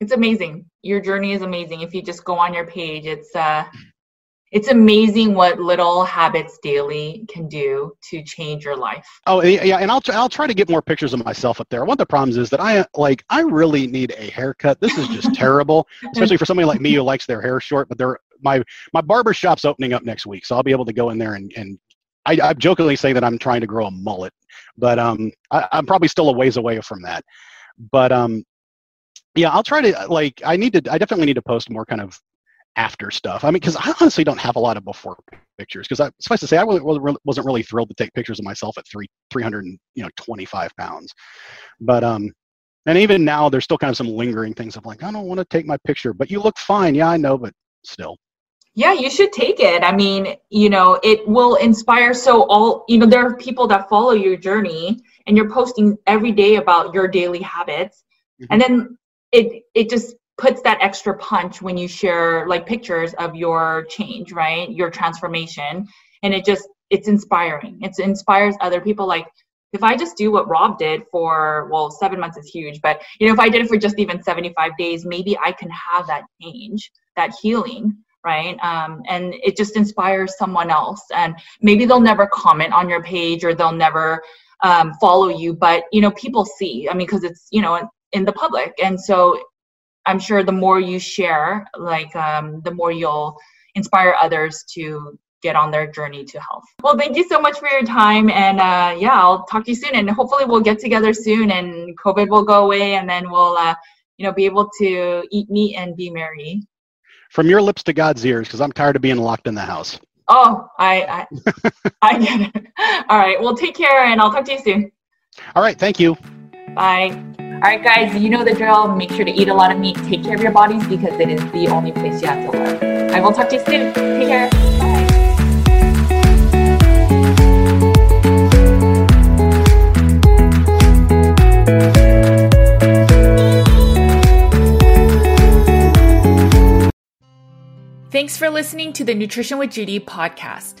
It's amazing. Your journey is amazing. If you just go on your page, it's. Uh, it's amazing what little habits daily can do to change your life. Oh, yeah. And I'll, I'll try to get more pictures of myself up there. One of the problems is that I, like, I really need a haircut. This is just terrible, especially for somebody like me who likes their hair short, but they're, my, my barber shop's opening up next week. So I'll be able to go in there and, and I, I jokingly say that I'm trying to grow a mullet, but um, I, I'm probably still a ways away from that. But um, yeah, I'll try to, like, I need to, I definitely need to post more kind of after stuff. I mean, because I honestly don't have a lot of before pictures, because I suffice to say I really, wasn't really thrilled to take pictures of myself at three three hundred and you know twenty five pounds. But um, and even now there's still kind of some lingering things of like, I don't want to take my picture, but you look fine. Yeah, I know, but still. Yeah, you should take it. I mean, you know, it will inspire. So all, you know, there are people that follow your journey, and you're posting every day about your daily habits, mm-hmm. and then it it just puts that extra punch when you share like pictures of your change, right? Your transformation. And it just, it's inspiring. It inspires other people. Like if I just do what Rob did for, well, seven months is huge, but you know, if I did it for just even seventy-five days, maybe I can have that change, that healing, right? Um, and it just inspires someone else. And maybe they'll never comment on your page, or they'll never um, follow you, but you know, people see, I mean, cause it's, you know, in the public. And so I'm sure the more you share, like um, the more you'll inspire others to get on their journey to health. Well, thank you so much for your time. And uh, yeah, I'll talk to you soon. And hopefully we'll get together soon and COVID will go away, and then we'll uh, you know, be able to eat meat and be merry. From your lips to God's ears, because I'm tired of being locked in the house. Oh, I, I, I get it. All right. Well, take care, and I'll talk to you soon. All right. Thank you. Bye. All right, guys, you know the drill. Make sure to eat a lot of meat. Take care of your bodies, because it is the only place you have to live. I will talk to you soon. Take care. Bye. Thanks for listening to the Nutrition with Judy podcast.